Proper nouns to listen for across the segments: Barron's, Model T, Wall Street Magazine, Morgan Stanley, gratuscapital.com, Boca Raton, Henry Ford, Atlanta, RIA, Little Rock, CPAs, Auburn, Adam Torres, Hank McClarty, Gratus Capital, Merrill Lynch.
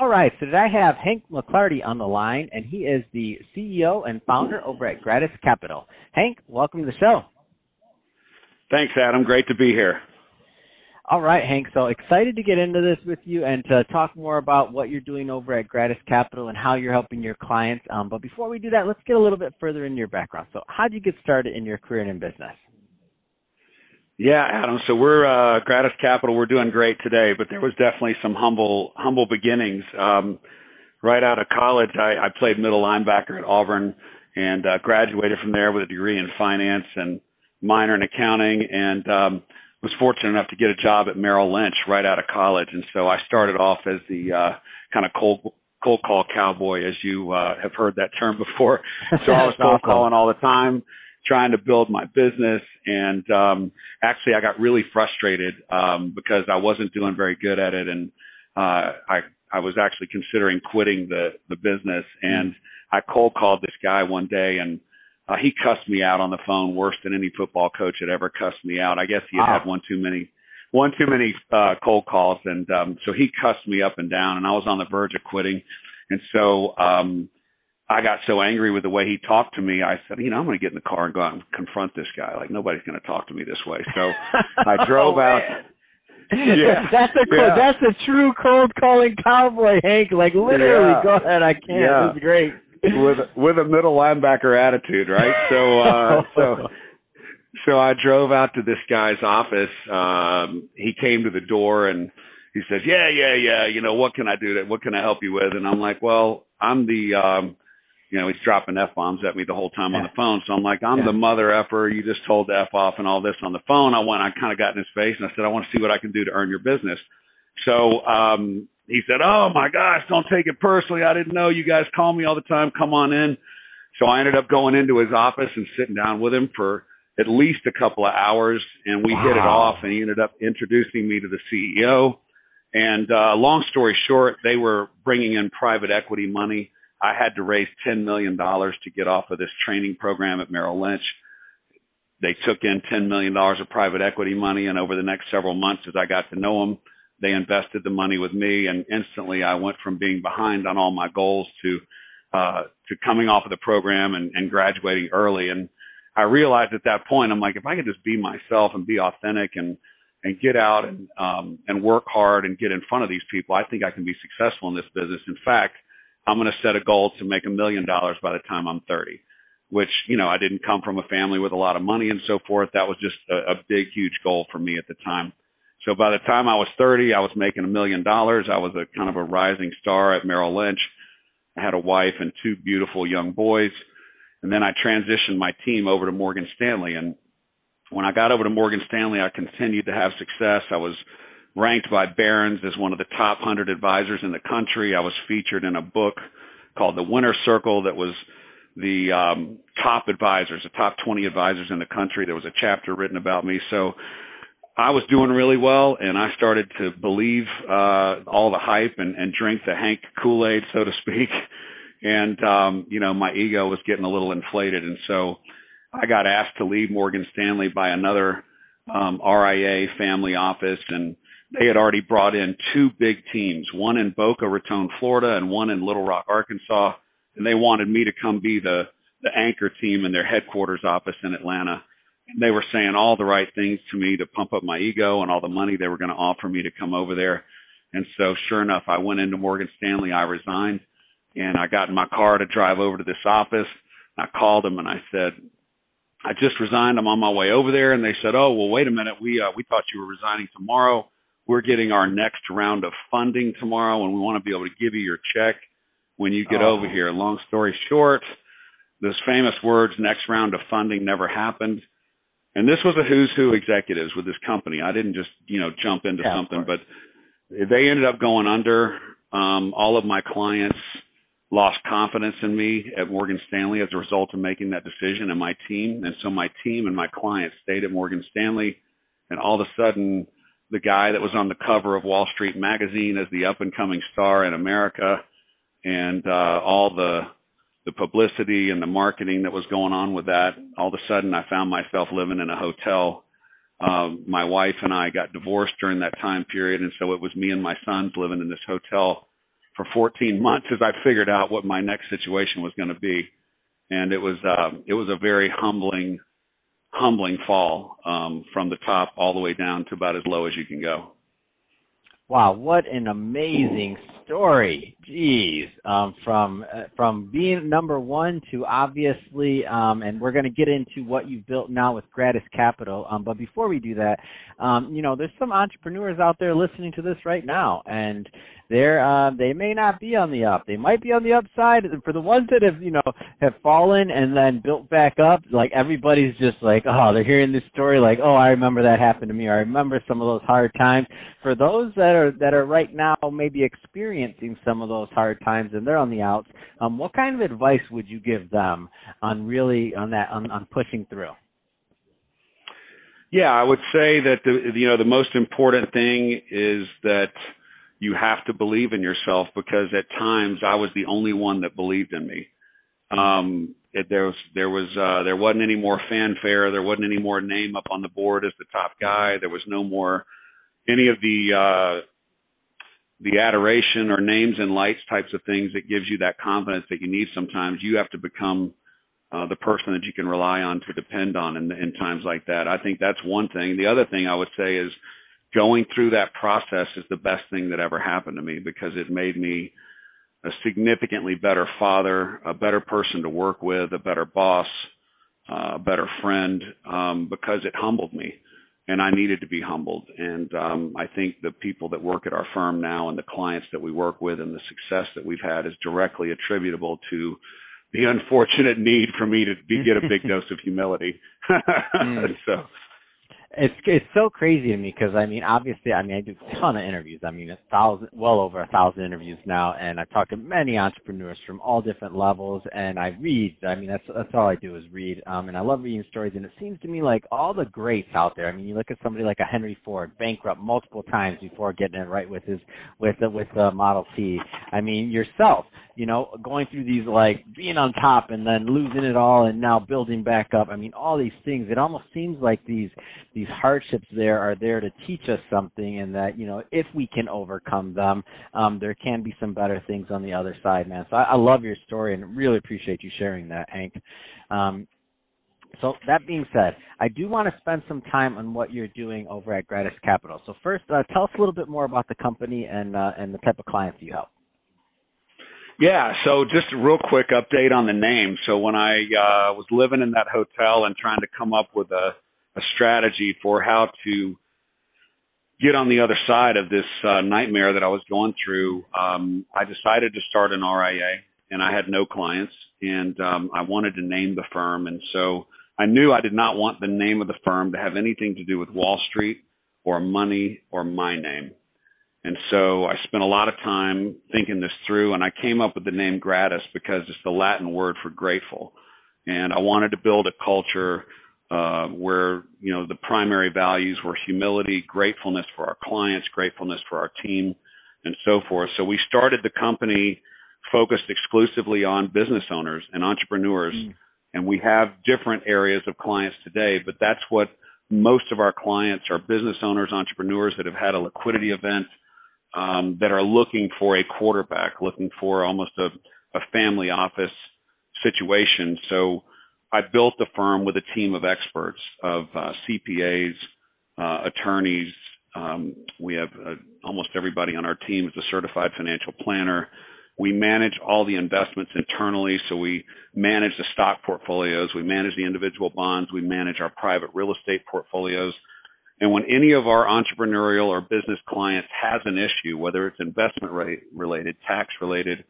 All right, so today I have Hank McClarty on the line, and he is the CEO and founder over at Gratus Capital. Hank, welcome to the show. Thanks, Adam. Great to be here. All right, Hank. So excited to get into this with you and to talk more about what you're doing over at Gratus Capital and how you're helping your clients. But before we do that, let's get a little bit further into your background. So how did you get started in your career and in business? Yeah, Adam. So we're Gratus Capital. We're doing great today, but there was definitely some humble beginnings. Right out of college, I played middle linebacker at Auburn and graduated from there with a degree in finance and minor in accounting, and was fortunate enough to get a job at Merrill Lynch right out of college. And so I started off as the kind of cold call cowboy, as you have heard that term before. So I was cold calling all the time, trying to build my business. And actually, I got really frustrated because I wasn't doing very good at it. And I was actually considering quitting the business. And I cold called this guy one day, and he cussed me out on the phone worse than any football coach had ever cussed me out. I guess he had one too many cold calls. And so he cussed me up and down, and I was on the verge of quitting. And so I got so angry with the way he talked to me, I said, I'm going to get in the car and go out and confront this guy. Like, nobody's going to talk to me this way. So I drove out. Yeah. That's a true cold calling cowboy, Hank. Like, literally, go ahead. I can't. Yeah. This is great. with a middle linebacker attitude, right? So I drove out to this guy's office. He came to the door and he says, yeah. What can I do? What can I help you with? And I'm like, well, I'm the, he's dropping F-bombs at me the whole time on the phone. So I'm like, I'm the mother effer. You just told the F off and all this on the phone. I kind of got in his face and I said, I want to see what I can do to earn your business. So, he said, oh, my gosh, don't take it personally. I didn't know. You guys call me all the time. Come on in. So I ended up going into his office and sitting down with him for at least a couple of hours, and we hit it off, and he ended up introducing me to the CEO. And long story short, they were bringing in private equity money. I had to raise $10 million to get off of this training program at Merrill Lynch. They took in $10 million of private equity money, and over the next several months, as I got to know them, they invested the money with me, and instantly I went from being behind on all my goals to coming off of the program and graduating early. And I realized at that point, I'm like, if I could just be myself and be authentic and get out and work hard and get in front of these people, I think I can be successful in this business. In fact, I'm going to set a goal to make $1 million by the time I'm 30, which, I didn't come from a family with a lot of money and so forth. That was just a big, huge goal for me at the time. So by the time I was 30, I was making $1 million. I was kind of a rising star at Merrill Lynch. I had a wife and two beautiful young boys. And then I transitioned my team over to Morgan Stanley. And when I got over to Morgan Stanley, I continued to have success. I was ranked by Barron's as one of the top 100 advisors in the country. I was featured in a book called The Winner Circle that was the top advisors, the top 20 advisors in the country. There was a chapter written about me. So I was doing really well, and I started to believe all the hype and drink the Hank Kool-Aid, so to speak. And, my ego was getting a little inflated. And so I got asked to leave Morgan Stanley by another RIA family office, and they had already brought in two big teams, one in Boca Raton, Florida, and one in Little Rock, Arkansas. And they wanted me to come be the anchor team in their headquarters office in Atlanta. They were saying all the right things to me to pump up my ego and all the money they were going to offer me to come over there. And so sure enough, I went into Morgan Stanley, I resigned, and I got in my car to drive over to this office. I called them and I said, I just resigned. I'm on my way over there. And they said, oh, well, wait a minute. We thought you were resigning tomorrow. We're getting our next round of funding tomorrow, and we want to be able to give you your check when you get over here. Long story short, those famous words, next round of funding, never happened. And this was a who's who executives with this company. I didn't just, jump into something, but they ended up going under. All of my clients lost confidence in me at Morgan Stanley as a result of making that decision, and my team. And so my team and my clients stayed at Morgan Stanley. And all of a sudden, the guy that was on the cover of Wall Street Magazine as the up-and-coming star in America, and all the publicity and the marketing that was going on with that, all of a sudden I found myself living in a hotel. My wife and I got divorced during that time period, and so it was me and my sons living in this hotel for 14 months as I figured out what my next situation was going to be. And it was a very humbling fall, from the top all the way down to about as low as you can go. Wow, what an amazing story. Jeez, from being number one to obviously, and we're going to get into what you've built now with Gratus Capital. But before we do that, there's some entrepreneurs out there listening to this right now, and they may not be on the up. They might be on the upside. For the ones that have fallen and then built back up, like everybody's just like, oh, they're hearing this story like, oh, I remember that happened to me, or I remember some of those hard times. For those that are right now maybe experiencing some of those hard times and they're on the outs, what kind of advice would you give them on pushing through? Yeah, I would say that the most important thing is that you have to believe in yourself, because at times I was the only one that believed in me. There wasn't any more fanfare. There wasn't any more name up on the board as the top guy. There was no more any of the adoration or names and lights types of things that gives you that confidence that you need. Sometimes you have to become the person that you can rely on, to depend on in times like that. I think that's one thing. The other thing I would say is going through that process is the best thing that ever happened to me, because it made me a significantly better father, a better person to work with, a better boss, a better friend, because it humbled me. And I needed to be humbled. And I think the people that work at our firm now and the clients that we work with and the success that we've had is directly attributable to the unfortunate need for me to get a big dose of humility. So it's so crazy to me, because I do a ton of interviews. Well over 1,000 interviews now, and I talk to many entrepreneurs from all different levels, and I read. That's all I do is read, and I love reading stories. And it seems to me like all the greats out there. You look at somebody like a Henry Ford, bankrupt multiple times before getting it right with the Model T. Yourself, going through these, like being on top and then losing it all and now building back up. All these things. It almost seems like these hardships there are there to teach us something, and that, if we can overcome them, there can be some better things on the other side, man. So I love your story and really appreciate you sharing that, Hank. So that being said, I do want to spend some time on what you're doing over at Gratus Capital. So first, tell us a little bit more about the company and the type of clients you help. Yeah, so just a real quick update on the name. So when I was living in that hotel and trying to come up with a strategy for how to get on the other side of this nightmare that I was going through, I decided to start an RIA, and I had no clients, and I wanted to name the firm. And so I knew I did not want the name of the firm to have anything to do with Wall Street or money or my name. And so I spent a lot of time thinking this through, and I came up with the name Gratus because it's the Latin word for grateful. And I wanted to build a culture where, the primary values were humility, gratefulness for our clients, gratefulness for our team, and so forth. So we started the company focused exclusively on business owners and entrepreneurs. And we have different areas of clients today, but that's what most of our clients are: business owners, entrepreneurs that have had a liquidity event, that are looking for a quarterback, looking for almost a family office situation. So I built the firm with a team of experts, of CPAs, attorneys. We have almost everybody on our team is a certified financial planner. We manage all the investments internally, so we manage the stock portfolios, we manage the individual bonds, we manage our private real estate portfolios. And when any of our entrepreneurial or business clients has an issue, whether it's investment related, tax related,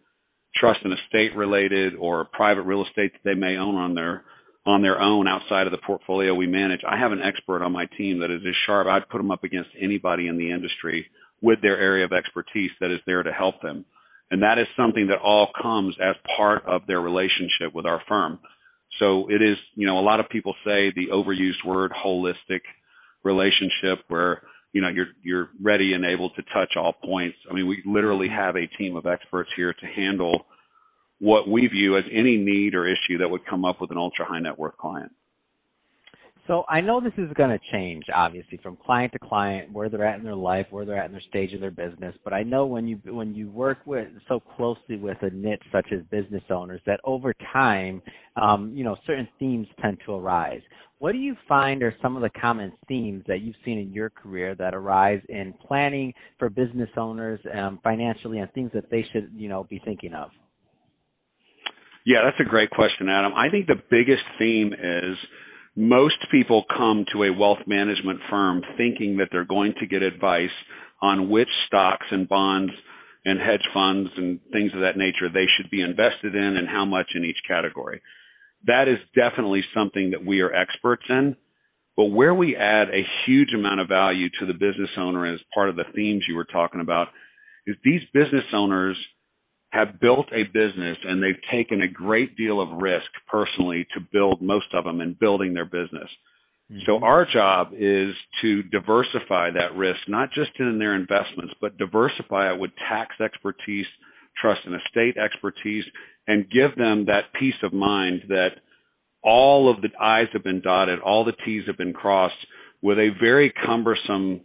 trust and estate related, or private real estate that they may own on their own outside of the portfolio we manage, I have an expert on my team that is as sharp. I'd put them up against anybody in the industry with their area of expertise that is there to help them. And that is something that all comes as part of their relationship with our firm. So it is, you know, a lot of people say the overused word holistic relationship where, you know, you're ready and able to touch all points. I mean, we literally have a team of experts here to handle what we view as any need or issue that would come up with an ultra high net worth client. So I know this is going to change, obviously, from client to client, where they're at in their life, where they're at in their stage of their business. But I know when you work with so closely with a niche such as business owners, that over time, you know, certain themes tend to arise. What do you find are some of the common themes that you've seen in your career that arise in planning for business owners financially and things that they should, you know, be thinking of? Yeah, that's a great question, Adam. I think the biggest theme is most people come to a wealth management firm thinking that they're going to get advice on which stocks and bonds and hedge funds and things of that nature they should be invested in and how much in each category. That is definitely something that we are experts in, but where we add a huge amount of value to the business owner as part of the themes you were talking about is these business owners have built a business and they've taken a great deal of risk personally to build most of them in building their business. Mm-hmm. So our job is to diversify that risk, not just in their investments, but diversify it with tax expertise, trust and estate expertise, and give them that peace of mind that all of the I's have been dotted, all the T's have been crossed with a very cumbersome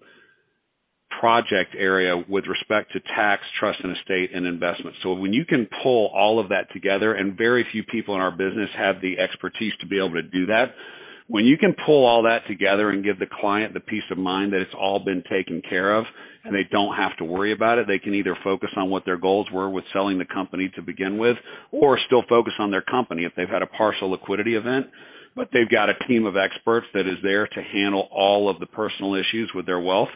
project area with respect to tax, trust, and estate, and investment. So when you can pull all of that together, and very few people in our business have the expertise to be able to do that, when you can pull all that together and give the client the peace of mind that it's all been taken care of and they don't have to worry about it, they can either focus on what their goals were with selling the company to begin with or still focus on their company if they've had a partial liquidity event. But they've got a team of experts that is there to handle all of the personal issues with their wealth.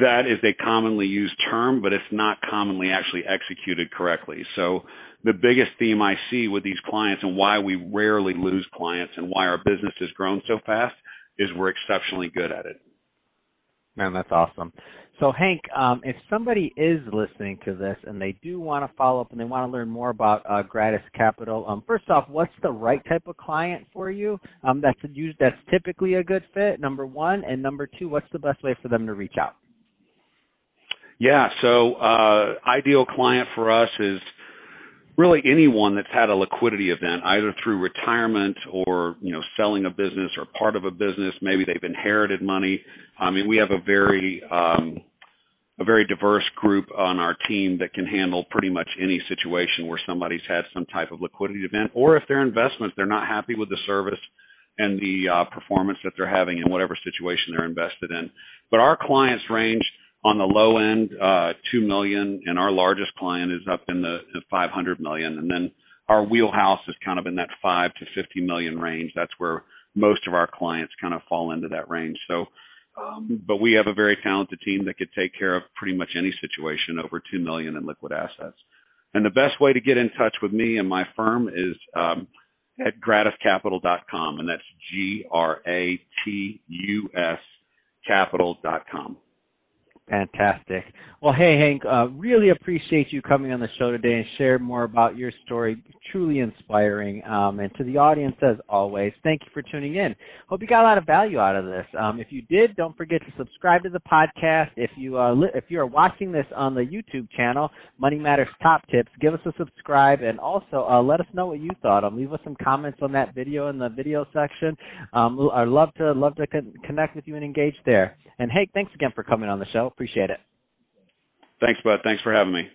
That is a commonly used term, but it's not commonly actually executed correctly. So the biggest theme I see with these clients and why we rarely lose clients and why our business has grown so fast is we're exceptionally good at it. Man, that's awesome. So, Hank, if somebody is listening to this and they do want to follow up and they want to learn more about Gratus Capital, first off, what's the right type of client for you that's typically a good fit, number one? And number two, what's the best way for them to reach out? Yeah, so ideal client for us is really anyone that's had a liquidity event, either through retirement or, you know, selling a business or part of a business. Maybe they've inherited money. I mean, we have a very diverse group on our team that can handle pretty much any situation where somebody's had some type of liquidity event, or if their investments, they're not happy with the service and the performance that they're having in whatever situation they're invested in. But our clients range on the low end, $2 million, and our largest client is up in the $500 million. And then our wheelhouse is kind of in that $5 to $50 million range. That's where most of our clients kind of fall into that range. So, but we have a very talented team that could take care of pretty much any situation over $2 million in liquid assets. And the best way to get in touch with me and my firm is at gratuscapital.com, and that's GRATUS capital.com. Fantastic. Well, hey, Hank, really appreciate you coming on the show today and share more about your story. Truly inspiring. And to the audience, as always, thank you for tuning in. Hope you got a lot of value out of this. If you did, don't forget to subscribe to the podcast. If you are watching this on the YouTube channel, Money Matters Top Tips, give us a subscribe, and also let us know what you thought. Leave us some comments on that video in the video section. I'd love to connect with you and engage there. And Hank, thanks again for coming on the show. Appreciate it. Thanks, bud. Thanks for having me.